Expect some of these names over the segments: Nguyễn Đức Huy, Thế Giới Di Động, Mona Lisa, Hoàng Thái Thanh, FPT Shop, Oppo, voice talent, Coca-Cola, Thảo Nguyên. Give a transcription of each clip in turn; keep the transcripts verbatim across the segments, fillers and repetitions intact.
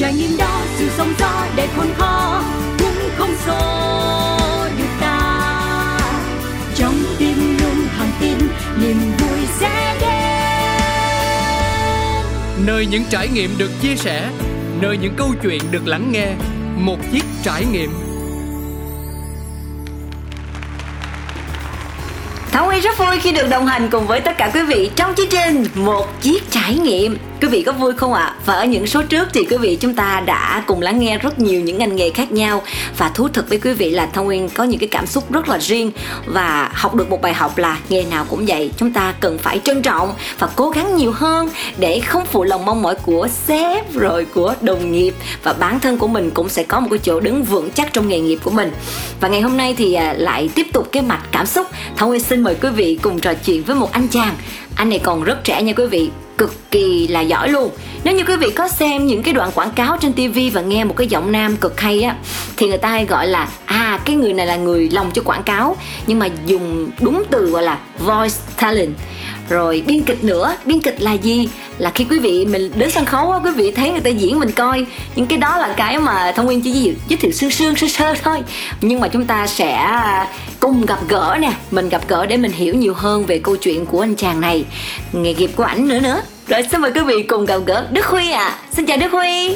trải nghiệm đó sự sống gió để khôn khó cũng không xô được ta. Trong tim luôn hàng tin niềm vui sẽ đến, nơi những trải nghiệm được chia sẻ, nơi những câu chuyện được lắng nghe. Một chiếc trải nghiệm. Thảo Nguyên rất vui khi được đồng hành cùng với tất cả quý vị trong chương trình Một Chiếc Trải Nghiệm. Quý vị có vui không ạ? À? Và ở những số trước thì quý vị chúng ta đã cùng lắng nghe rất nhiều những ngành nghề khác nhau. Và thú thực với quý vị là Thảo Nguyên có những cái cảm xúc rất là riêng. Và học được một bài học là nghề nào cũng vậy, chúng ta cần phải trân trọng và cố gắng nhiều hơn để không phụ lòng mong mỏi của sếp rồi của đồng nghiệp. Và bản thân của mình cũng sẽ có một cái chỗ đứng vững chắc trong nghề nghiệp của mình. Và ngày hôm nay thì lại tiếp tục cái mạch cảm xúc. Thảo Nguyên xin mời quý vị cùng trò chuyện với một anh chàng. Anh này còn rất trẻ nha quý vị, cực kỳ là giỏi luôn. Nếu như quý vị có xem những cái đoạn quảng cáo trên ti vi và nghe một cái giọng nam cực hay á, thì người ta hay gọi là à cái người này là người lòng cho quảng cáo, nhưng mà dùng đúng từ gọi là voice talent. Rồi biên kịch nữa, biên kịch là gì? Là khi quý vị mình đến sân khấu á, quý vị thấy người ta diễn mình coi. Những cái đó là cái mà Thông Nguyên chỉ giới thiệu sương sương sơ sơ thôi. Nhưng mà chúng ta sẽ cùng gặp gỡ nè, mình gặp gỡ để mình hiểu nhiều hơn về câu chuyện của anh chàng này, nghề nghiệp của ảnh nữa nữa. Rồi xin mời quý vị cùng gặp gỡ Đức Huy ạ. À. Xin chào Đức Huy.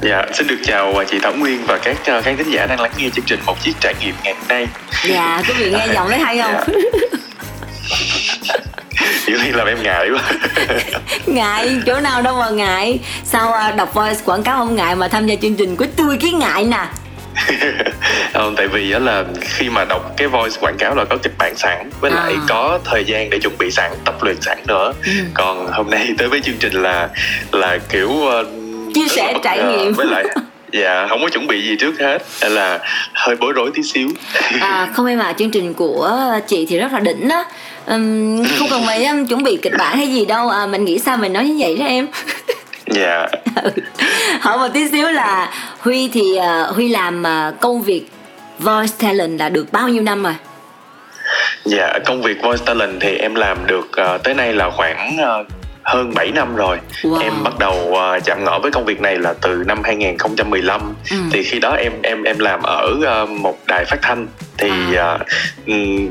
Dạ, xin được chào chị Thảo Nguyên và các khán các giả đang lắng nghe chương trình Một Chiếc Trải Nghiệm ngày hôm nay. Dạ, quý vị nghe giọng đấy hay không? Dạ. Dĩ nhiên là em ngại quá. Ngại chỗ nào đâu mà ngại. Sao đọc voice quảng cáo không ngại mà tham gia chương trình của tôi cái ngại nè. Không, tại vì đó là khi mà đọc cái voice quảng cáo là có kịch bản sẵn, với à. lại có thời gian để chuẩn bị sẵn, tập luyện sẵn nữa. Ừ. Còn hôm nay tới với chương trình là là kiểu uh, chia sẻ trải uh, nghiệm với lại dạ không có chuẩn bị gì trước hết nên là hơi bối rối tí xíu. À, không em à, chương trình của chị thì rất là đỉnh đó. Um, không cần phải um, chuẩn bị kịch bản hay gì đâu à, mình nghĩ sao mình nói như vậy đó em. Dạ. Hỏi một tí xíu là Huy thì uh, Huy làm uh, công việc voice talent là được bao nhiêu năm rồi? Dạ, công việc voice talent thì em làm được uh, tới nay là khoảng uh, hơn bảy năm rồi. Wow. Em bắt đầu uh, chạm ngõ với công việc này là từ năm hai không một năm. Ừ. Thì khi đó em em em làm ở uh, một đài phát thanh thì à. uh, um,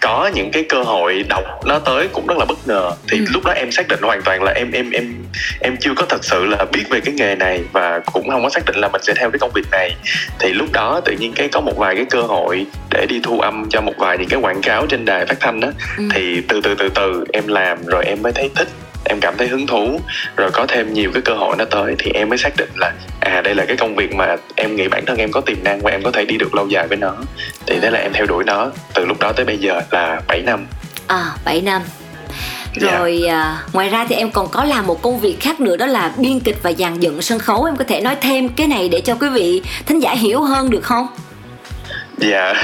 có những cái cơ hội đọc nó tới cũng rất là bất ngờ. Thì ừ. lúc đó em xác định hoàn toàn là em em em em chưa có thật sự là biết về cái nghề này và cũng không có xác định là mình sẽ theo cái công việc này. Thì lúc đó tự nhiên cái có một vài cái cơ hội để đi thu âm cho một vài những cái quảng cáo trên đài phát thanh đó. Ừ. Thì từ từ từ từ em làm rồi em mới thấy thích, em cảm thấy hứng thú, rồi có thêm nhiều cái cơ hội nó tới thì em mới xác định là à đây là cái công việc mà em nghĩ bản thân em có tiềm năng và em có thể đi được lâu dài với nó. Thì thế là em theo đuổi nó từ lúc đó tới bây giờ là bảy năm. À, bảy năm. Rồi yeah. à, ngoài ra thì em còn có làm một công việc khác nữa, đó là biên kịch và dàn dựng sân khấu. Em có thể nói thêm cái này để cho quý vị thính giả hiểu hơn được không? Dạ,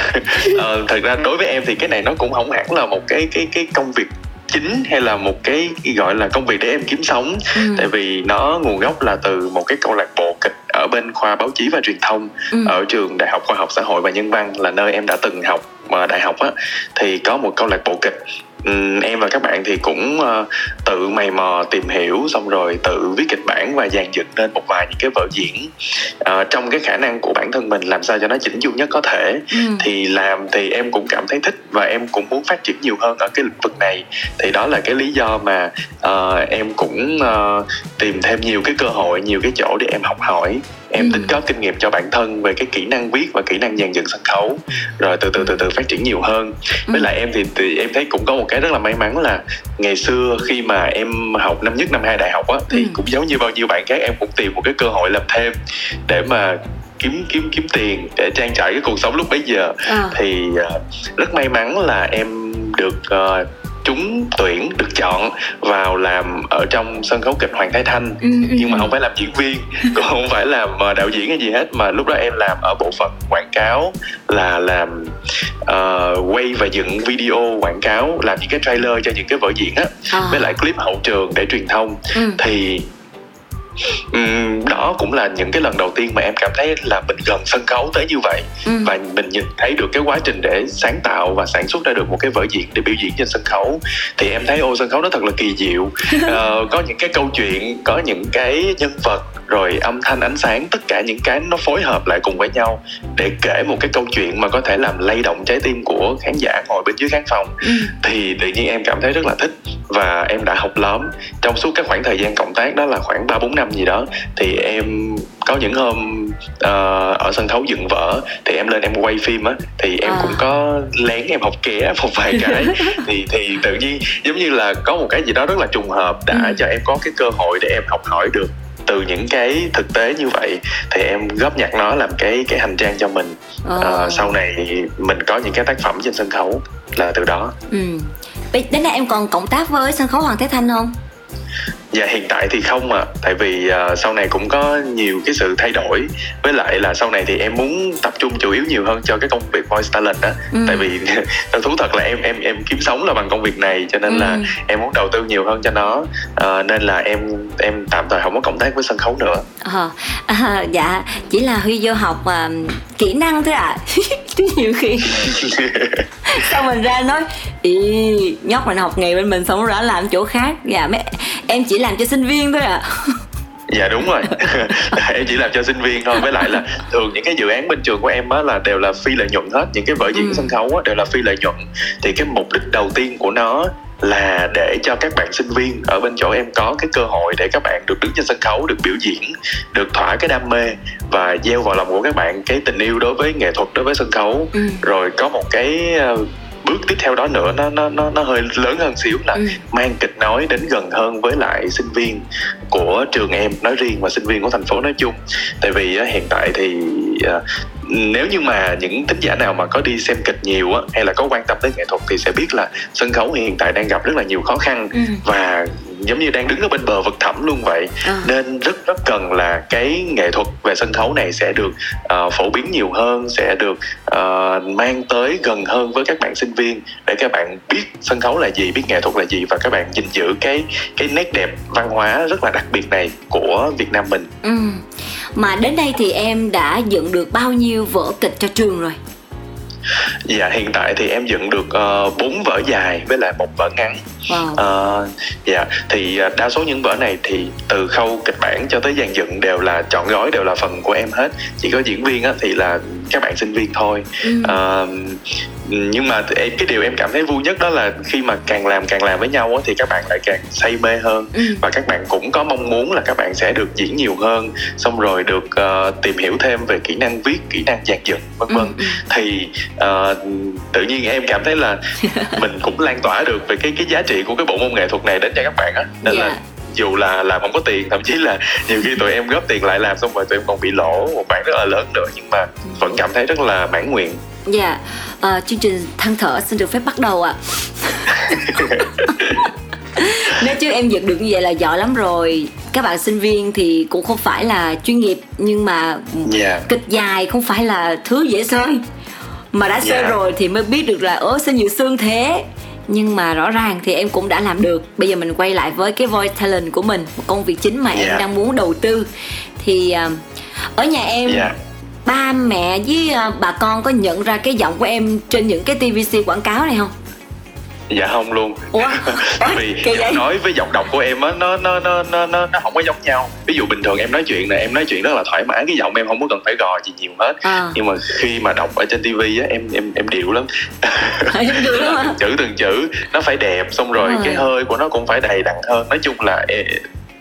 ờ, thật ra đối với em thì cái này nó cũng không hẳn là một cái cái cái công việc chính hay là một cái gọi là công việc để em kiếm sống. Ừ. Tại vì nó nguồn gốc là từ một cái câu lạc bộ kịch ở bên khoa báo chí và truyền thông. Ừ. Ở trường Đại học Khoa học Xã hội và Nhân văn là nơi em đã từng học mà đại học á, thì có một câu lạc bộ kịch. Em và các bạn thì cũng tự mày mò tìm hiểu xong rồi tự viết kịch bản và dàn dựng lên một vài những cái vở diễn à, trong cái khả năng của bản thân mình làm sao cho nó chỉnh chu nhất có thể. Ừ. Thì làm thì em cũng cảm thấy thích và em cũng muốn phát triển nhiều hơn ở cái lĩnh vực này. Thì đó là cái lý do mà uh, em cũng uh, tìm thêm nhiều cái cơ hội, nhiều cái chỗ để em học hỏi. Em ừ. tích có kinh nghiệm cho bản thân về cái kỹ năng viết và kỹ năng dàn dựng sân khấu, rồi từ từ từ từ phát triển nhiều hơn. Ừ. Với lại em thì, thì em thấy cũng có một cái rất là may mắn là ngày xưa khi mà em học năm nhất năm hai đại học á, thì ừ. cũng giống như bao nhiêu bạn khác, em cũng tìm một cái cơ hội làm thêm để mà kiếm kiếm kiếm tiền để trang trải cái cuộc sống lúc bấy giờ. À. Thì rất may mắn là em được uh, trúng tuyển, được chọn vào làm ở trong sân khấu kịch Hoàng Thái Thanh. Ừ, nhưng mà không phải làm diễn viên, cũng không phải làm đạo diễn hay gì hết, mà lúc đó em làm ở bộ phận quảng cáo, là làm uh, quay và dựng video quảng cáo, làm những cái trailer cho những cái vở diễn á, à. với lại clip hậu trường để truyền thông. Ừ. Thì Um, đó cũng là những cái lần đầu tiên mà em cảm thấy là mình gần sân khấu tới như vậy. Ừ. Và mình nhìn thấy được cái quá trình để sáng tạo và sản xuất ra được một cái vở diễn để biểu diễn trên sân khấu. Thì em thấy ô sân khấu nó thật là kỳ diệu. uh, Có những cái câu chuyện, có những cái nhân vật, rồi âm thanh, ánh sáng, tất cả những cái nó phối hợp lại cùng với nhau để kể một cái câu chuyện mà có thể làm lay động trái tim của khán giả ngồi bên dưới khán phòng, ừ. thì tự nhiên em cảm thấy rất là thích. Và em đã học lóm trong suốt các khoảng thời gian cộng tác đó là khoảng ba bốn năm gì đó, thì em có những hôm uh, ở sân khấu dựng vở thì em lên em quay phim á, thì em à. cũng có lén em học ké một vài cái thì thì tự nhiên giống như là có một cái gì đó rất là trùng hợp đã ừ. cho em có cái cơ hội để em học hỏi được từ những cái thực tế như vậy, thì em góp nhặt nó làm cái cái hành trang cho mình. ờ. uh, sau này mình có những cái tác phẩm trên sân khấu là từ đó. ừ. Đến nay em còn cộng tác với sân khấu Hoàng Thái Thanh không? Dạ hiện tại thì không ạ, à. tại vì uh, sau này cũng có nhiều cái sự thay đổi, với lại là sau này thì em muốn tập trung chủ yếu nhiều hơn cho cái công việc voice talent đó. ừ. Tại vì thú thật là em em em kiếm sống là bằng công việc này, cho nên ừ. là em muốn đầu tư nhiều hơn cho nó, uh, nên là em em tạm thời không có cộng tác với sân khấu nữa. À, à, dạ chỉ là Huy vô học uh, kỹ năng thôi ạ. À. Chứ nhiều khi xong mình ra nói ý, nhóc mình học nghề bên mình xong rồi làm chỗ khác. Dạ mấy em chỉ làm cho sinh viên thôi ạ. À. Dạ đúng rồi. Em chỉ làm cho sinh viên thôi, với lại là thường những cái dự án bên trường của em á là đều là phi lợi nhuận hết, những cái vở diễn ừ. sân khấu á đều là phi lợi nhuận. Thì cái mục đích đầu tiên của nó là để cho các bạn sinh viên ở bên chỗ em có cái cơ hội để các bạn được đứng trên sân khấu, được biểu diễn, được thỏa cái đam mê và gieo vào lòng của các bạn cái tình yêu đối với nghệ thuật, đối với sân khấu. ừ. Rồi có một cái bước tiếp theo đó nữa, nó nó nó nó hơi lớn hơn xíu là ừ. mang kịch nói đến gần hơn với lại sinh viên của trường em nói riêng và sinh viên của thành phố nói chung. Tại vì hiện tại thì nếu như mà những thính giả nào mà có đi xem kịch nhiều á, hay là có quan tâm tới nghệ thuật thì sẽ biết là sân khấu hiện tại đang gặp rất là nhiều khó khăn, ừ. và giống như đang đứng ở bên bờ vực thẳm luôn vậy. à. Nên rất rất cần là cái nghệ thuật về sân khấu này sẽ được uh, phổ biến nhiều hơn, sẽ được uh, mang tới gần hơn với các bạn sinh viên để các bạn biết sân khấu là gì, biết nghệ thuật là gì, và các bạn gìn giữ cái cái nét đẹp văn hóa rất là đặc biệt này của Việt Nam mình. ừ. Mà đến đây thì em đã dựng được bao nhiêu vở kịch cho trường rồi? Dạ hiện tại thì em dựng được bốn uh, vở dài với lại một vở ngắn. wow. uh, Dạ thì uh, đa số những vở này thì từ khâu kịch bản cho tới dàn dựng đều là trọn gói, đều là phần của em hết. Chỉ có diễn viên á, thì là các bạn sinh viên thôi. ừ. uh, Nhưng mà em, cái điều em cảm thấy vui nhất đó là khi mà càng làm càng làm với nhau á, thì các bạn lại càng say mê hơn, ừ. và các bạn cũng có mong muốn là các bạn sẽ được diễn nhiều hơn, xong rồi được uh, tìm hiểu thêm về kỹ năng viết, kỹ năng dàn dựng vân vân. ừ. Thì uh, tự nhiên em cảm thấy là mình cũng lan tỏa được về cái, cái giá trị của cái bộ môn nghệ thuật này đến cho các bạn á. Nên yeah. là dù là làm không có tiền, thậm chí là nhiều khi tụi em góp tiền lại làm xong rồi tụi em còn bị lỗ một khoản rất là lớn nữa, nhưng mà vẫn cảm thấy rất là mãn nguyện. Dạ, yeah. uh, chương trình Than Thở xin được phép bắt đầu ạ. à. Nếu chứ em dựng được như vậy là giỏi lắm rồi. Các bạn sinh viên thì cũng không phải là chuyên nghiệp, nhưng mà yeah. kịch dài không phải là thứ dễ sơi. Mà đã sơi yeah. rồi thì mới biết được là ớ sao nhiều xương thế. Nhưng mà rõ ràng thì em cũng đã làm được. Bây giờ mình quay lại với cái voice talent của mình, một công việc chính mà yeah. em đang muốn đầu tư. Thì uh, ở nhà em yeah. ba mẹ với bà con có nhận ra cái giọng của em trên những cái tê vê xê quảng cáo này không? Dạ không luôn. Ủa? Tại vì nói với giọng đọc của em á, nó nó nó nó nó không có giống nhau. Ví dụ bình thường em nói chuyện này, em nói chuyện rất là thoải mái, cái giọng em không có cần phải gò gì nhiều hết. À. Nhưng mà khi mà đọc ở trên tivi á, em em em điệu lắm. Từng chữ từng chữ nó phải đẹp, xong rồi à. cái hơi của nó cũng phải đầy đặn hơn. Nói chung là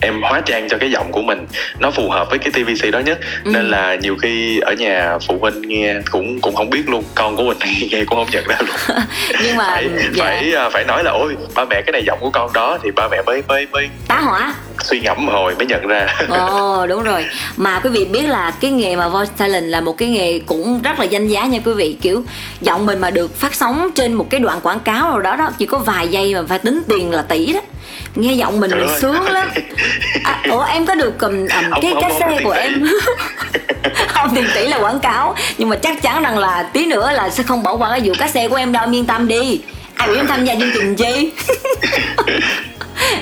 em hóa trang cho cái giọng của mình nó phù hợp với cái tê vê xê đó nhất. ừ. Nên là nhiều khi ở nhà phụ huynh nghe cũng cũng không biết luôn, con của mình nghe cũng không nhận ra luôn. Nhưng mà phải, dạ. phải phải nói là ôi ba mẹ cái này giọng của con đó, thì ba mẹ mới mới mới tá hỏa, suy ngẫm hồi mới nhận ra. Ồ đúng rồi. Mà quý vị biết là cái nghề mà voice talent là một cái nghề cũng rất là danh giá nha quý vị. Kiểu giọng mình mà được phát sóng trên một cái đoạn quảng cáo nào đó đó, chỉ có vài giây mà phải tính tiền là tỷ đó. Nghe giọng mình mình sướng lắm. À, ủa em có được cầm um, cái cái xe của em không? Tiền tỷ là quảng cáo, nhưng mà chắc chắn rằng là tí nữa là sẽ không bỏ qua cái vụ cái xe của em đâu, yên tâm đi. Ai biểu em tham gia chương trình gì?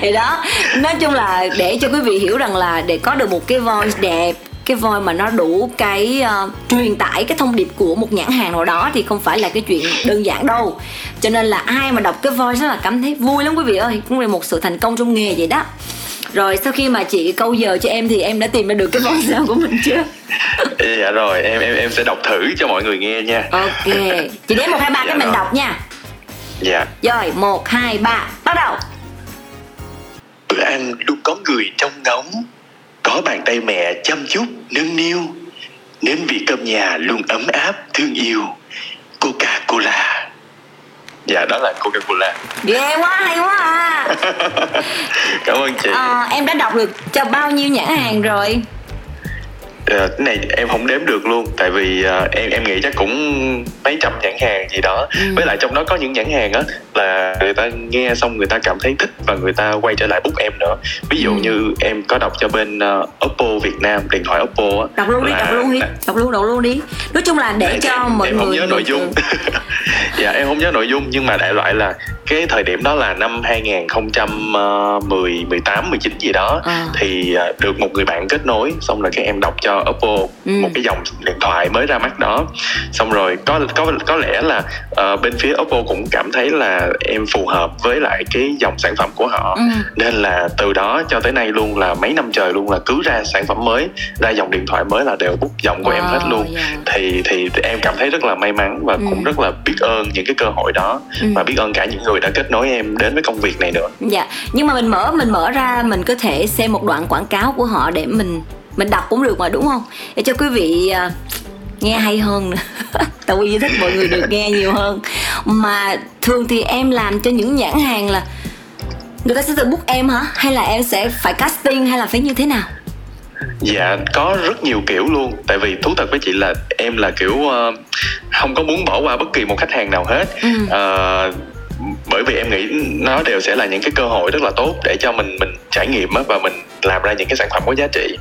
Thì đó, nói chung là để cho quý vị hiểu rằng là để có được một cái voice đẹp, cái voice mà nó đủ cái uh, truyền tải cái thông điệp của một nhãn hàng nào đó thì không phải là cái chuyện đơn giản đâu. Cho nên là ai mà đọc cái voice rất là cảm thấy vui lắm quý vị ơi, cũng là một sự thành công trong nghề vậy đó. Rồi sau khi mà chị câu giờ cho em thì em đã tìm ra được cái ngôi sao của mình chưa? Dạ rồi, em em em sẽ đọc thử cho mọi người nghe nha. Ok, chị đến một hai ba cái mình đọc nha. Dạ. Rồi một hai ba bắt đầu. Bữa ăn luôn có người trông ngóng, có bàn tay mẹ chăm chút nâng niu, nên vị cơm nhà luôn ấm áp thương yêu. Coca-Cola. Dạ đó là Coca-Cola. Ghê quá, hay quá à. Cảm ơn chị. À, em đã đọc được cho bao nhiêu nhãn hàng rồi? À, cái này em không đếm được luôn, tại vì à, em em nghĩ chắc cũng mấy trăm nhãn hàng gì đó. Ừ. Với lại trong đó có những nhãn hàng á là người ta nghe xong người ta cảm thấy thích và người ta quay trở lại book em nữa. Ví dụ ừ. như em có đọc cho bên uh, Oppo Việt Nam, điện thoại Oppo á. Đọc luôn đi, đọc luôn đi, đọc luôn, đọc luôn đi. Nói chung là để cho em, mọi em người. Em không nhớ nội dung. Dạ em không nhớ nội dung nhưng mà đại loại là cái thời điểm đó là năm hai nghìn mười, mười tám, mười chín gì đó à. Thì được một người bạn kết nối, xong rồi các em đọc cho Oppo ừ. một cái dòng điện thoại mới ra mắt đó. Xong rồi có có có lẽ là uh, bên phía Oppo cũng cảm thấy là em phù hợp với lại cái dòng sản phẩm của họ ừ. nên là từ đó cho tới nay luôn là mấy năm trời luôn là cứ ra sản phẩm mới, ra dòng điện thoại mới là đều book dòng của wow, em hết luôn. Yeah. Thì thì em cảm thấy rất là may mắn và ừ. cũng rất là biết ơn những cái cơ hội đó ừ. và biết ơn cả những người đã kết nối em đến với công việc này nữa. Dạ, nhưng mà mình mở mình mở ra mình có thể xem một đoạn quảng cáo của họ để mình mình đọc cũng được mà đúng không? Để cho quý vị uh, nghe hay hơn nữa. Tại vì thích mọi người được nghe nhiều hơn. Mà thường thì em làm cho những nhãn hàng là người ta sẽ tự book em hả? Hay là em sẽ phải casting hay là phải như thế nào? Dạ có rất nhiều kiểu luôn. Tại vì thú thật với chị là em là kiểu uh, không có muốn bỏ qua bất kỳ một khách hàng nào hết. Ừ. Uh, bởi vì em nghĩ nó đều sẽ là những cái cơ hội rất là tốt để cho mình mình trải nghiệm á và mình làm ra những cái sản phẩm có giá trị.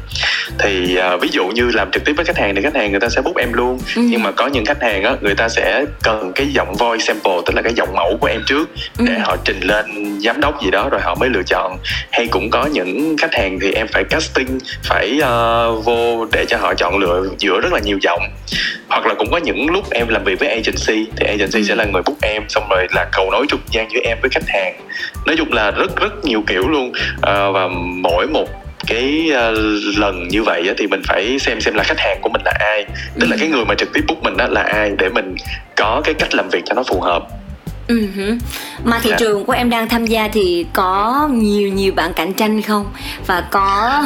Thì uh, ví dụ như làm trực tiếp với khách hàng thì khách hàng người ta sẽ book em luôn. Ừ. Nhưng mà có những khách hàng á người ta sẽ cần cái giọng voice sample, tức là cái giọng mẫu của em trước ừ. để họ trình lên giám đốc gì đó rồi họ mới lựa chọn. Hay cũng có những khách hàng thì em phải casting, phải uh, vô để cho họ chọn lựa giữa rất là nhiều giọng. Hoặc là cũng có những lúc em làm việc với agency thì agency ừ. sẽ là người book em, xong rồi là cầu nối trung gian giữa em với khách hàng. Nói chung là rất rất nhiều kiểu luôn. À, và mỗi một cái uh, lần như vậy á, thì mình phải xem xem là khách hàng của mình là ai, tức ừ. là cái người mà trực tiếp book mình á, là ai để mình có cái cách làm việc cho nó phù hợp. Ừ. Mà thị à. trường của em đang tham gia thì có nhiều nhiều bạn cạnh tranh không? Và có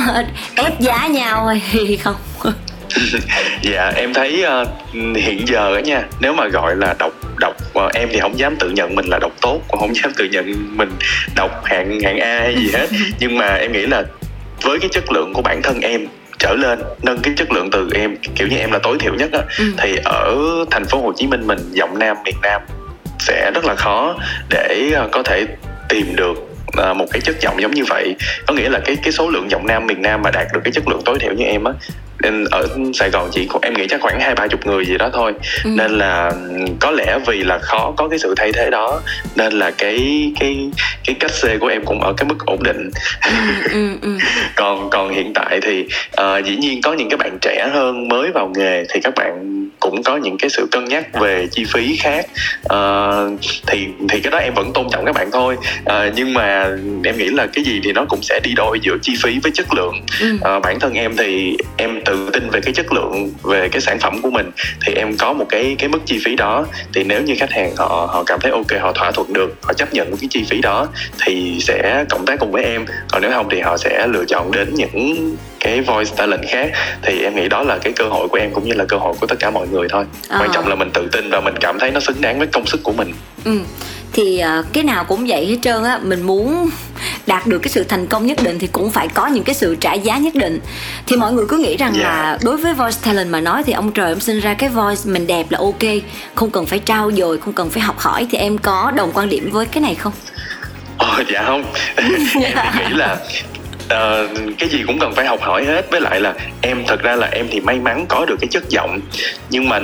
ép giá nhau hay không? Dạ em thấy uh, hiện giờ á nha, nếu mà gọi là đọc đọc uh, em thì không dám tự nhận mình là đọc tốt, cũng không dám tự nhận mình đọc hạng hạng A hay gì hết. Nhưng mà em nghĩ là với cái chất lượng của bản thân em trở lên, nâng cái chất lượng từ em kiểu như em là tối thiểu nhất á, ừ. thì ở thành phố Hồ Chí Minh mình, giọng Nam, miền Nam sẽ rất là khó để uh, có thể tìm được một cái chất giọng giống như vậy. Có nghĩa là cái cái số lượng giọng Nam miền Nam mà đạt được cái chất lượng tối thiểu như em á, ở Sài Gòn chỉ em nghĩ chắc khoảng hai ba chục người gì đó thôi. Ừ. Nên là có lẽ vì là khó có cái sự thay thế đó nên là cái cái cái cách xê của em cũng ở cái mức ổn định. Ừ, ừ, ừ. còn còn hiện tại thì uh, dĩ nhiên có những cái bạn trẻ hơn mới vào nghề thì các bạn cũng có những cái sự cân nhắc về chi phí khác. Uh, thì thì cái đó em vẫn tôn trọng các bạn thôi. Uh, nhưng mà em nghĩ là cái gì thì nó cũng sẽ đi đôi giữa chi phí với chất lượng. Ừ. à, bản thân em thì em tự tin về cái chất lượng, về cái sản phẩm của mình thì em có một cái cái mức chi phí đó, thì nếu như khách hàng họ họ cảm thấy ok, họ thỏa thuận được, họ chấp nhận cái chi phí đó thì sẽ cộng tác cùng với em, còn nếu không thì họ sẽ lựa chọn đến những cái voice talent khác. Thì em nghĩ đó là cái cơ hội của em cũng như là cơ hội của tất cả mọi người thôi. À. Quan trọng là mình tự tin và mình cảm thấy nó xứng đáng với công sức của mình. Ừ. Thì cái nào cũng vậy hết trơn á, mình muốn đạt được cái sự thành công nhất định thì cũng phải có những cái sự trả giá nhất định. Thì mọi người cứ nghĩ rằng yeah. là đối với voice talent mà nói thì ông trời ông sinh ra cái voice mình đẹp là ok, không cần phải trau dồi, không cần phải học hỏi. Thì em có đồng quan điểm với cái này không? Ờ, dạ không. Em nghĩ là Uh, cái gì cũng cần phải học hỏi hết. Với lại là em thật ra là em thì may mắn có được cái chất giọng, nhưng mà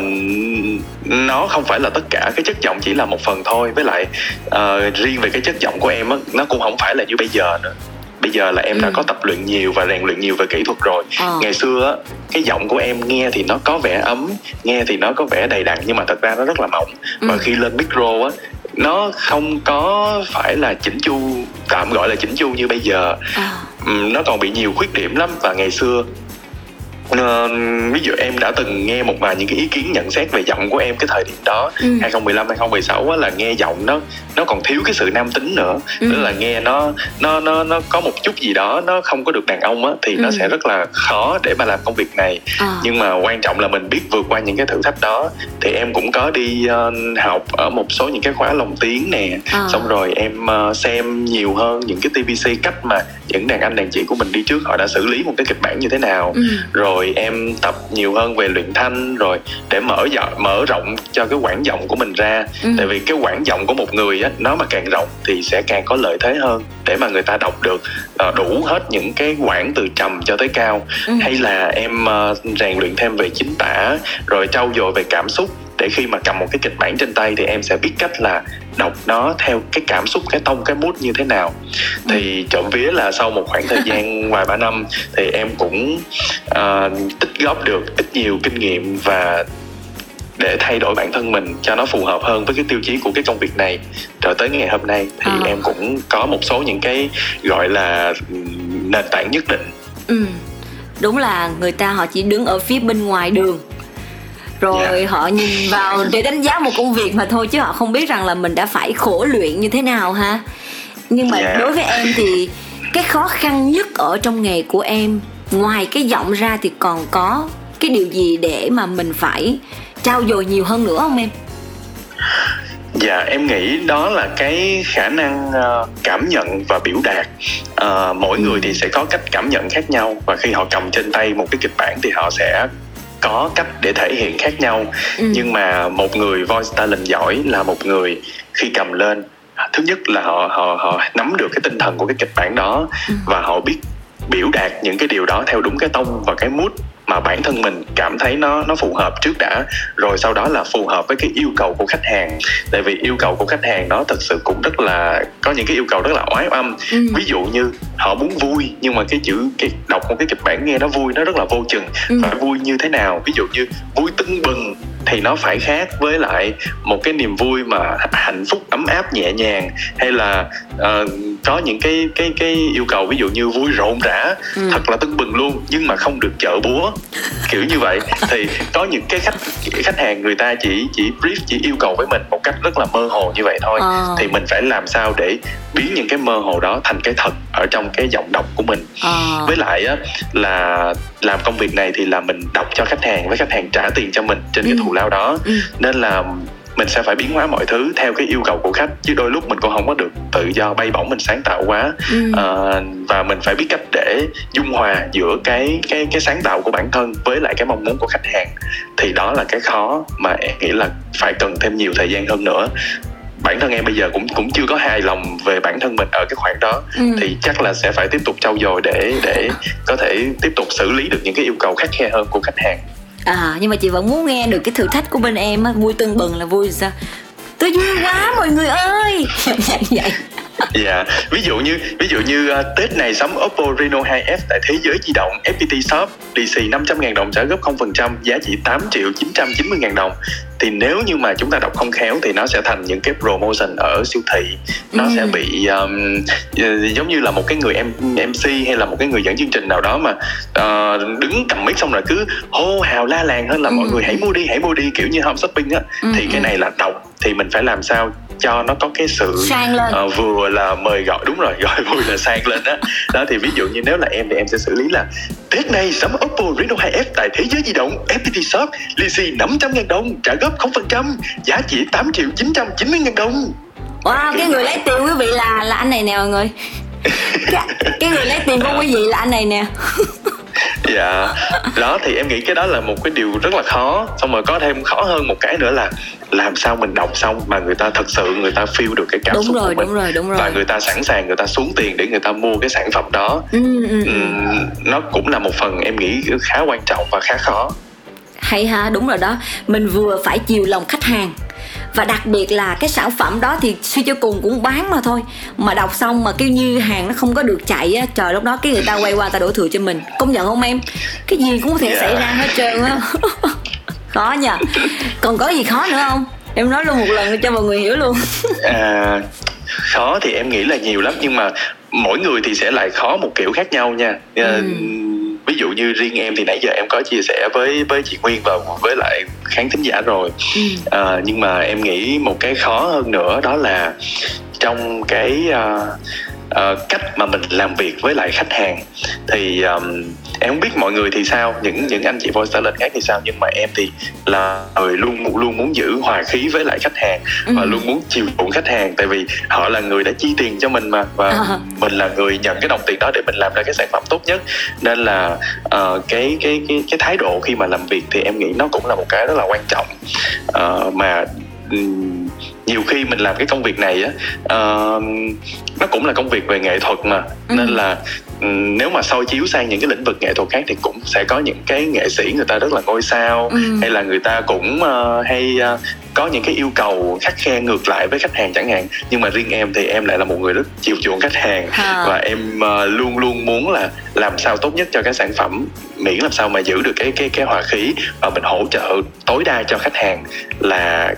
nó không phải là tất cả, cái chất giọng chỉ là một phần thôi. Với lại uh, riêng về cái chất giọng của em á, nó cũng không phải là như bây giờ nữa. Bây giờ là em ừ. đã có tập luyện nhiều và rèn luyện nhiều về kỹ thuật rồi. À. Ngày xưa á, cái giọng của em nghe thì nó có vẻ ấm, nghe thì nó có vẻ đầy đặn nhưng mà thật ra nó rất là mỏng. Ừ. Và khi lên micro á, nó không có phải là chỉnh chu, tạm gọi là chỉnh chu như bây giờ. À. Nó còn bị nhiều khuyết điểm lắm. Và ngày xưa, ví dụ em đã từng nghe một vài những cái ý kiến nhận xét về giọng của em cái thời điểm đó, ừ. hai không một lăm hai không một sáu á, là nghe giọng nó nó còn thiếu cái sự nam tính nữa, ừ. tức là nghe nó nó nó nó có một chút gì đó nó không có được đàn ông á, thì ừ. nó sẽ rất là khó để mà làm công việc này. À. Nhưng mà quan trọng là mình biết vượt qua những cái thử thách đó. Thì em cũng có đi uh, học ở một số những cái khóa lồng tiếng nè, à. xong rồi em uh, xem nhiều hơn những cái tê vê xê, cách mà những đàn anh đàn chị của mình đi trước họ đã xử lý một cái kịch bản như thế nào, ừ. rồi rồi em tập nhiều hơn về luyện thanh rồi để mở giọng, mở rộng cho cái quãng giọng của mình ra, ừ. tại vì cái quãng giọng của một người á, nó mà càng rộng thì sẽ càng có lợi thế hơn để mà người ta đọc được đủ hết những cái quãng từ trầm cho tới cao, ừ. hay là em rèn luyện thêm về chính tả rồi trau dồi về cảm xúc, để khi mà cầm một cái kịch bản trên tay thì em sẽ biết cách là đọc nó theo cái cảm xúc, cái tông, cái mood như thế nào. Thì trộm vía là sau một khoảng thời gian vài ba năm thì em cũng uh, tích góp được ít nhiều kinh nghiệm và để thay đổi bản thân mình cho nó phù hợp hơn với cái tiêu chí của cái công việc này. Rồi tới ngày hôm nay thì à. em cũng có một số những cái gọi là nền tảng nhất định. Ừ, đúng là người ta họ chỉ đứng ở phía bên ngoài đường rồi yeah. họ nhìn vào để đánh giá một công việc mà thôi, chứ họ không biết rằng là mình đã phải khổ luyện như thế nào ha. Nhưng mà yeah. đối với em thì cái khó khăn nhất ở trong nghề của em, ngoài cái giọng ra thì còn có cái điều gì để mà mình phải trau dồi nhiều hơn nữa không em? Dạ, em nghĩ đó là cái khả năng uh, cảm nhận và biểu đạt. uh, Mỗi ừ. người thì sẽ có cách cảm nhận khác nhau, và khi họ cầm trên tay một cái kịch bản thì họ sẽ có cách để thể hiện khác nhau, ừ. nhưng mà một người voice talent giỏi là một người khi cầm lên, thứ nhất là họ họ họ nắm được cái tinh thần của cái kịch bản đó, ừ. và họ biết biểu đạt những cái điều đó theo đúng cái tông và cái mood mà bản thân mình cảm thấy nó nó phù hợp trước đã, rồi sau đó là phù hợp với cái yêu cầu của khách hàng. Tại vì yêu cầu của khách hàng đó thật sự cũng rất là có những cái yêu cầu rất là oái oăm. Ừ. Ví dụ như họ muốn vui, nhưng mà cái chữ cái đọc một cái kịch bản nghe nó vui nó rất là vô chừng. Ừ. Phải vui như thế nào? Ví dụ như vui tưng bừng thì nó phải khác với lại một cái niềm vui mà hạnh phúc ấm áp nhẹ nhàng, hay là uh, có những cái cái cái yêu cầu ví dụ như vui rộn rã, ừ. thật là tưng bừng luôn nhưng mà không được chợ búa kiểu như vậy. Thì có những cái khách khách hàng người ta chỉ chỉ brief, chỉ yêu cầu với mình một cách rất là mơ hồ như vậy thôi, à. thì mình phải làm sao để biến những cái mơ hồ đó thành cái thật ở trong cái giọng đọc của mình. à. Với lại á, là làm công việc này thì là mình đọc cho khách hàng, với khách hàng trả tiền cho mình trên ừ. cái thù lao đó, ừ. nên là mình sẽ phải biến hóa mọi thứ theo cái yêu cầu của khách, chứ đôi lúc mình cũng không có được tự do bay bổng, mình sáng tạo quá. ừ. À, và mình phải biết cách để dung hòa giữa cái cái cái sáng tạo của bản thân với lại cái mong muốn của khách hàng. Thì đó là cái khó mà em nghĩ là phải cần thêm nhiều thời gian hơn nữa. Bản thân em bây giờ cũng cũng chưa có hài lòng về bản thân mình ở cái khoảng đó, ừ. thì chắc là sẽ phải tiếp tục trau dồi để để có thể tiếp tục xử lý được những cái yêu cầu khắt khe hơn của khách hàng. À, nhưng mà chị vẫn muốn nghe được cái thử thách của bên em á, vui tưng bừng là vui sao? Tôi vui quá mọi người ơi. Vậy. Dạ, yeah. ví dụ như ví dụ như uh, Tết này sắm Oppo Reno hai ép tại Thế Giới Di Động ép pê tê Shop, lì xì năm trăm ngàn đồng trả góp không phần trăm, giá chỉ tám triệu chín trăm chín mươi ngàn đồng. Thì nếu như mà chúng ta đọc không khéo thì nó sẽ thành những cái promotion ở siêu thị. Nó ừ. sẽ bị um, giống như là một cái người em xê hay là một cái người dẫn chương trình nào đó mà uh, đứng cầm mic xong rồi cứ hô hào la làng hơn là ừ. mọi người hãy mua đi, hãy mua đi kiểu như home shopping á. Ừ. Thì cái này là đọc thì mình phải làm sao cho nó có cái sự sang lên. Uh, vừa là mời gọi, đúng rồi, gọi vui là sang lên á. Đó. Đó thì ví dụ như nếu là em thì em sẽ xử lý là Tết này sắm Oppo Reno hai ép tại Thế Giới Di Động ép pê tê Shop, lì xì năm trăm ngàn đồng, trả góp không phần trăm, giá chỉ tám triệu chín trăm chín mươi ngàn đồng. Wow, cái người lấy tiền quý vị là là anh này nè mọi người. Cái, cái người lấy tiền của quý vị là anh này nè. Dạ, đó thì em nghĩ cái đó là một cái điều rất là khó. Xong rồi có thêm khó hơn một cái nữa là làm sao mình đọc xong mà người ta thật sự người ta feel được cái cảm đúng xúc rồi, của mình, đúng rồi, đúng rồi. Và người ta sẵn sàng, người ta xuống tiền để người ta mua cái sản phẩm đó. ừ, ừ, ừ. Nó cũng là một phần em nghĩ khá quan trọng và khá khó. Hay ha, đúng rồi đó. Mình vừa phải chiều lòng khách hàng, và đặc biệt là cái sản phẩm đó thì suy cho cùng cũng bán mà thôi, mà đọc xong mà kêu như hàng nó không có được chạy á, trời, lúc đó cái người ta quay qua ta đổ thừa cho mình. Công nhận không em? Cái gì cũng có thể xảy ra hết trơn á. Khó nhờ. Còn có gì khó nữa không? Em nói luôn một lần để cho mọi người hiểu luôn. À, khó thì em nghĩ là nhiều lắm, nhưng mà mỗi người thì sẽ lại khó một kiểu khác nhau nha. À, ừ. Ví dụ như riêng em thì nãy giờ em có chia sẻ với với chị Nguyên và với lại khán thính giả rồi. ừ. À, nhưng mà em nghĩ một cái khó hơn nữa đó là trong cái uh, uh, cách mà mình làm việc với lại khách hàng thì um, em không biết mọi người thì sao, những những anh chị voice talent khác thì sao, nhưng mà em thì là người luôn luôn muốn giữ hòa khí với lại khách hàng và ừ. luôn muốn chiều chuộng khách hàng, tại vì họ là người đã chi tiền cho mình mà, và à. mình là người nhận cái đồng tiền đó để mình làm ra cái sản phẩm tốt nhất, nên là uh, cái, cái cái cái thái độ khi mà làm việc thì em nghĩ nó cũng là một cái rất là quan trọng. Uh, mà um, nhiều khi mình làm cái công việc này á, uh, nó cũng là công việc về nghệ thuật mà, ừ. nên là nếu mà soi chiếu sang những cái lĩnh vực nghệ thuật khác thì cũng sẽ có những cái nghệ sĩ người ta rất là ngôi sao, ừ. hay là người ta cũng uh, hay uh, có những cái yêu cầu khắt khe ngược lại với khách hàng chẳng hạn. Nhưng mà riêng em thì em lại là một người rất chiều chuộng khách hàng, à. và em uh, luôn luôn muốn là làm sao tốt nhất cho cái sản phẩm, miễn làm sao mà giữ được cái cái cái hòa khí và mình hỗ trợ tối đa cho khách hàng là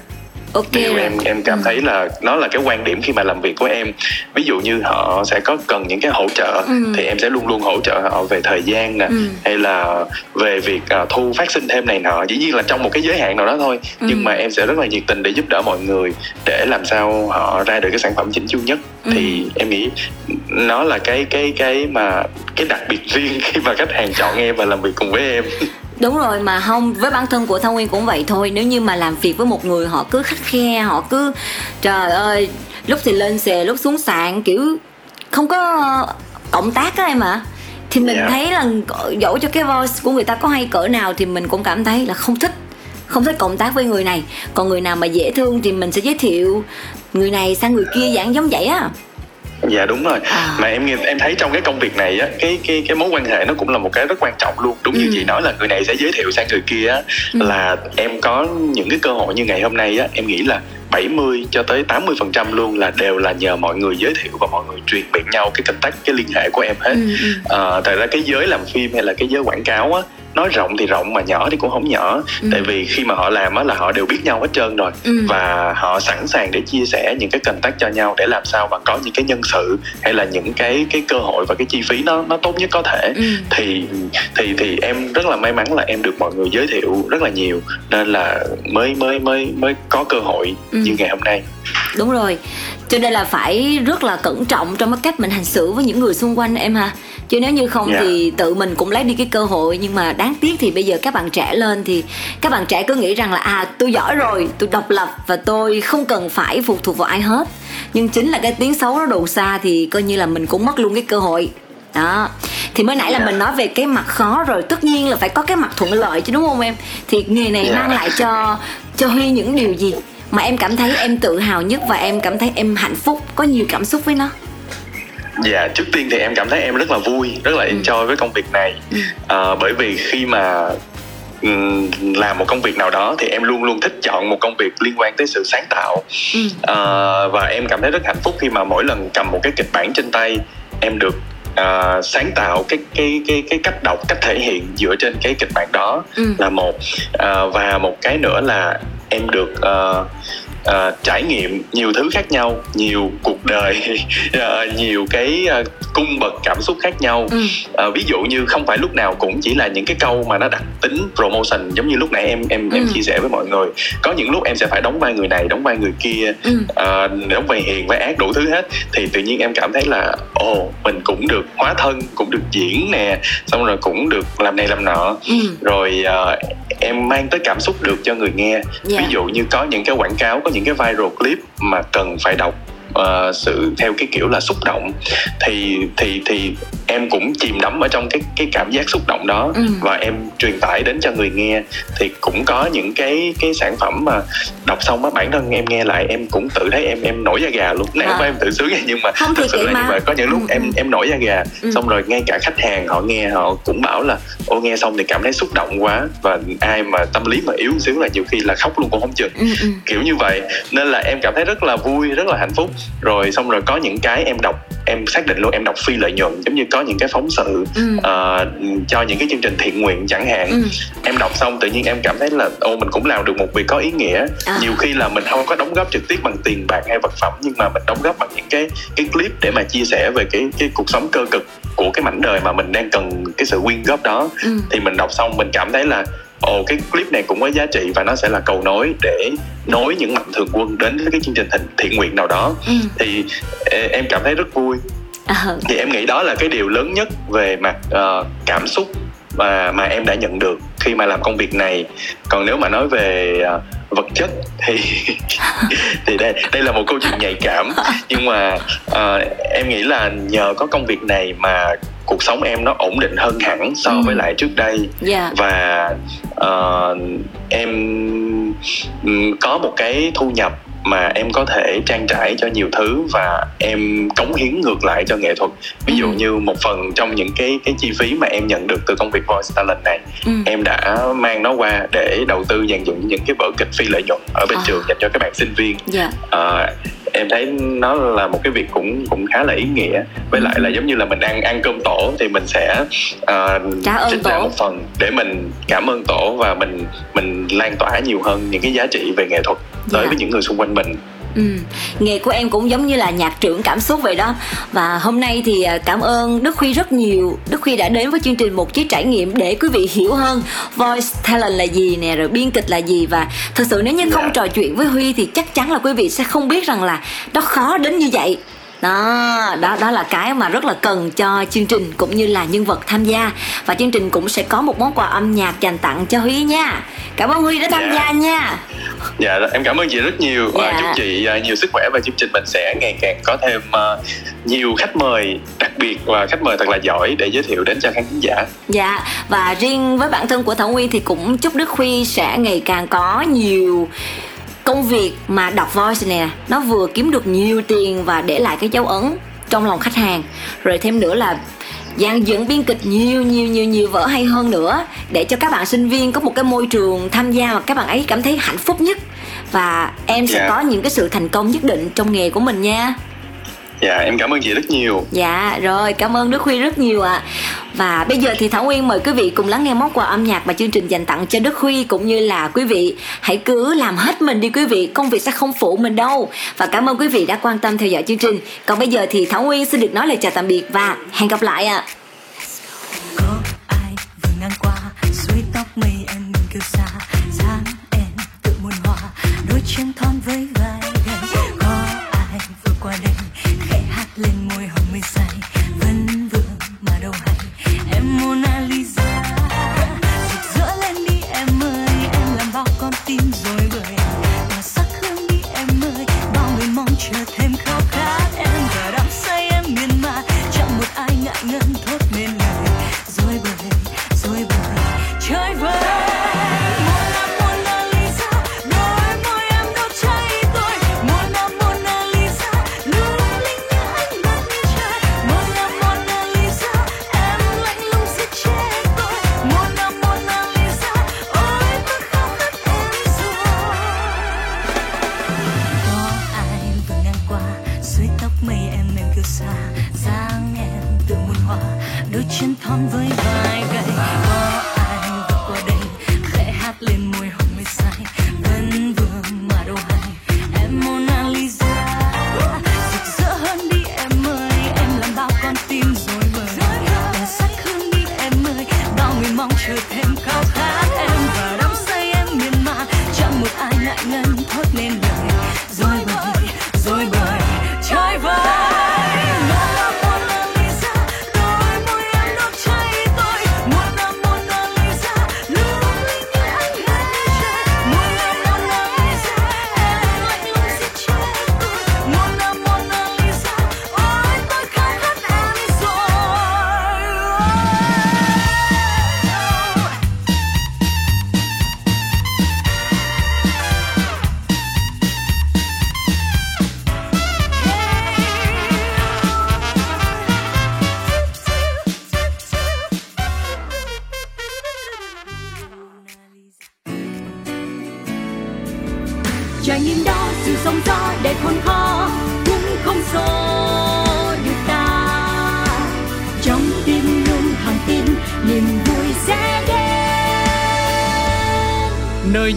okay. Điều em em cảm thấy là nó là cái quan điểm khi mà làm việc của em. Ví dụ như họ sẽ có cần những cái hỗ trợ, ừ. thì em sẽ luôn luôn hỗ trợ họ về thời gian nè, ừ. hay là về việc uh, thu phát sinh thêm này nọ, dĩ nhiên là trong một cái giới hạn nào đó thôi, ừ. nhưng mà em sẽ rất là nhiệt tình để giúp đỡ mọi người để làm sao họ ra được cái sản phẩm chỉnh chu nhất. ừ. Thì em nghĩ nó là cái cái cái mà cái đặc biệt riêng khi mà khách hàng chọn em và làm việc cùng với em. Đúng rồi, mà không, với bản thân của Thảo Nguyên cũng vậy thôi. Nếu như mà làm việc với một người họ cứ khắt khe, họ cứ trời ơi, lúc thì lên xề, lúc xuống sàn, kiểu không có cộng tác á em ạ. À. Thì mình yeah. thấy là dẫu cho cái voice của người ta có hay cỡ nào thì mình cũng cảm thấy là không thích, không thích cộng tác với người này. Còn người nào mà dễ thương thì mình sẽ giới thiệu người này sang người kia, dạng giống vậy á. Dạ đúng rồi. À. Mà em em thấy trong cái công việc này á, cái cái cái mối quan hệ nó cũng là một cái rất quan trọng luôn. Đúng ừ. như chị nói là người này sẽ giới thiệu sang người kia á, ừ. là em có những cái cơ hội như ngày hôm nay á, em nghĩ là bảy mươi cho tới tám mươi phần trăm luôn là đều là nhờ mọi người giới thiệu và mọi người truyền miệng nhau cái contact, cái liên hệ của em hết. ừ. À, tại ra cái giới làm phim hay là cái giới quảng cáo á, nói rộng thì rộng mà nhỏ thì cũng không nhỏ, ừ. tại vì khi mà họ làm á là họ đều biết nhau hết trơn rồi, ừ. và họ sẵn sàng để chia sẻ những cái contact cho nhau để làm sao mà có những cái nhân sự hay là những cái cái cơ hội và cái chi phí nó nó tốt nhất có thể. ừ. thì thì thì em rất là may mắn là em được mọi người giới thiệu rất là nhiều, nên là mới mới mới mới có cơ hội ừ. như ngày hôm nay. Đúng rồi, cho nên là phải rất là cẩn trọng trong cái cách mình hành xử với những người xung quanh em ha, chứ nếu như không yeah. thì tự mình cũng lấy đi cái cơ hội. Nhưng mà đáng tiếc thì bây giờ các bạn trẻ lên thì các bạn trẻ cứ nghĩ rằng là à, tôi giỏi rồi, tôi độc lập và tôi không cần phải phụ thuộc vào ai hết, nhưng chính là cái tiếng xấu nó đồn xa thì coi như là mình cũng mất luôn cái cơ hội đó. Thì mới nãy là mình nói về cái mặt khó rồi, tất nhiên là phải có cái mặt thuận lợi chứ, đúng không em? Thì nghề này mang lại cho cho Huy những điều gì mà em cảm thấy em tự hào nhất và em cảm thấy em hạnh phúc, có nhiều cảm xúc với nó? Dạ, trước tiên thì em cảm thấy em rất là vui, rất là enjoy với công việc này, à, bởi vì khi mà làm một công việc nào đó thì em luôn luôn thích chọn một công việc liên quan tới sự sáng tạo, à, và em cảm thấy rất hạnh phúc khi mà mỗi lần cầm một cái kịch bản trên tay em được Uh, sáng tạo cái cái cái cái cách đọc, cách thể hiện dựa trên cái kịch bản đó, ừ. là một, uh, và một cái nữa là em được uh, uh, trải nghiệm nhiều thứ khác nhau, nhiều cuộc đời, uh, nhiều cái uh, cung bậc cảm xúc khác nhau. ừ. Uh, ví dụ như không phải lúc nào cũng chỉ là những cái câu mà nó đặc tính promotion, giống như lúc nãy em em ừ. em chia sẻ với mọi người, có những lúc em sẽ phải đóng vai người này, đóng vai người kia, ừ. uh, đóng vai hiền, vai ác, đủ thứ hết. Thì tự nhiên em cảm thấy là ồ, oh, mình cũng được hóa thân, cũng được diễn nè, xong rồi cũng được làm này làm nọ, ừ. rồi uh, em mang tới cảm xúc được cho người nghe. yeah. Ví dụ như có những cái quảng cáo, có những cái viral clip mà cần phải đọc Uh, sự theo cái kiểu là xúc động, thì thì thì em cũng chìm đắm ở trong cái cái cảm giác xúc động đó, ừ. và em truyền tải đến cho người nghe. Thì cũng có những cái cái sản phẩm mà đọc xong á, bản thân em nghe lại em cũng tự thấy em em nổi da gà luôn. Nãy à. em tự sướng, nhưng mà không, thật sự là mà. như vậy, có những lúc ừ. em em nổi da gà, ừ. xong rồi ngay cả khách hàng họ nghe họ cũng bảo là ô, nghe xong thì cảm thấy xúc động quá, và ai mà tâm lý mà yếu xíu là nhiều khi là khóc luôn cũng không chừng, ừ. kiểu như vậy. Nên là em cảm thấy rất là vui, rất là hạnh phúc. Rồi xong rồi có những cái em đọc em xác định luôn em đọc phi lợi nhuận, giống như có những cái phóng sự ừ. uh, cho những cái chương trình thiện nguyện chẳng hạn. ừ. Em đọc xong tự nhiên em cảm thấy là ô mình cũng làm được một việc có ý nghĩa. à. Nhiều khi là mình không có đóng góp trực tiếp bằng tiền bạc hay vật phẩm, nhưng mà mình đóng góp bằng những cái cái clip để mà chia sẻ về cái cái cuộc sống cơ cực của cái mảnh đời mà mình đang cần cái sự quyên góp đó. ừ. Thì mình đọc xong mình cảm thấy là ồ cái clip này cũng có giá trị và nó sẽ là cầu nối để nối những mạnh thường quân đến với cái chương trình thiện nguyện nào đó. ừ. Thì em cảm thấy rất vui. à. Thì em nghĩ đó là cái điều lớn nhất về mặt uh, cảm xúc mà, mà em đã nhận được khi mà làm công việc này. Còn nếu mà nói về uh, vật chất thì thì đây đây là một câu chuyện nhạy cảm, nhưng mà uh, em nghĩ là nhờ có công việc này mà cuộc sống em nó ổn định hơn hẳn so với lại trước đây. yeah. Và uh, em có một cái thu nhập mà em có thể trang trải cho nhiều thứ và em cống hiến ngược lại cho nghệ thuật. Ví dụ ừ. như một phần trong những cái, cái chi phí mà em nhận được từ công việc Voice Talent này, ừ. em đã mang nó qua để đầu tư dàn dựng những cái vở kịch phi lợi nhuận ở bên à. trường dành cho các bạn sinh viên. yeah. à, Em thấy nó là một cái việc cũng cũng khá là ý nghĩa. Với lại là giống như là mình ăn ăn cơm tổ thì mình sẽ uh, trích ra một phần để mình cảm ơn tổ và mình mình lan tỏa nhiều hơn những cái giá trị về nghệ thuật tới yeah. với những người xung quanh mình. Ừ. Nghề của em cũng giống như là nhạc trưởng cảm xúc vậy đó. Và hôm nay thì cảm ơn Đức Huy rất nhiều. Đức Huy đã đến với chương trình Một Chiếc Trải Nghiệm để quý vị hiểu hơn Voice Talent là gì nè, rồi biên kịch là gì. Và thật sự nếu như không trò chuyện với Huy thì chắc chắn là quý vị sẽ không biết rằng là nó khó đến như vậy. Đó, đó, đó là cái mà rất là cần cho chương trình cũng như là nhân vật tham gia. Và chương trình cũng sẽ có một món quà âm nhạc dành tặng cho Huy nha. Cảm ơn Huy đã tham yeah. gia nha. Dạ, yeah, em cảm ơn chị rất nhiều. yeah. Chúc chị nhiều sức khỏe và chương trình mình sẽ ngày càng có thêm nhiều khách mời đặc biệt và khách mời thật là giỏi để giới thiệu đến cho khán giả. Dạ, yeah. Và riêng với bản thân của Thảo Nguyên thì cũng chúc Đức Huy sẽ ngày càng có nhiều công việc mà đọc Voice nè, nó vừa kiếm được nhiều tiền và để lại cái dấu ấn trong lòng khách hàng, rồi thêm nữa là dàn dựng biên kịch nhiều nhiều nhiều nhiều vở hay hơn nữa để cho các bạn sinh viên có một cái môi trường tham gia mà các bạn ấy cảm thấy hạnh phúc nhất. Và em sẽ yeah. có những cái sự thành công nhất định trong nghề của mình nha. Dạ, yeah, em cảm ơn chị rất nhiều. Dạ, rồi, cảm ơn Đức Huy rất nhiều ạ. À. Và bây giờ thì Thảo Nguyên mời quý vị cùng lắng nghe món quà âm nhạc mà chương trình dành tặng cho Đức Huy. Cũng như là quý vị hãy cứ làm hết mình đi quý vị, công việc sẽ không phụ mình đâu. Và cảm ơn quý vị đã quan tâm theo dõi chương trình. Còn bây giờ thì Thảo Nguyên xin được nói lời chào tạm biệt và hẹn gặp lại ạ. À. Có ai vừa ngang qua, suối tóc mây em mình kêu xa, dáng em tự muôn hoa, đôi chân thon với vai gầy. Có ai vừa qua đây, khẽ hát lên môi hồng mây say, vẫn vương mà đâu hay. Em Mona Lisa, rực rỡ lên đi em ơi, em làm bao con tim rồi bời, tỏa sắc hương đi em ơi, bao người mong chờ thêm khao khát. Em và đắm say em miên man, chẳng một ai ngại ngần thốt nên lời, rồi bời, rồi bời, chơi vơi. Chân thon với vai gầy, có ai vừa qua đây, khẽ hát lên môi hồng mây say, vẫn vương mà đâu hay. Em Mona Lisa, rực rỡ hơn đi em ơi, em làm bao con tim rối bời, tỏa sắc hương đi em ơi, bao người mong chờ thêm khao khát. Em và đắm say em miên man, chẳng một ai ngại ngần thốt nên lời, rối bời, rối bời, chơi vơi. Trải nghiệm đó sự sống gió để khôn khó cũng không xô được ta. Nơi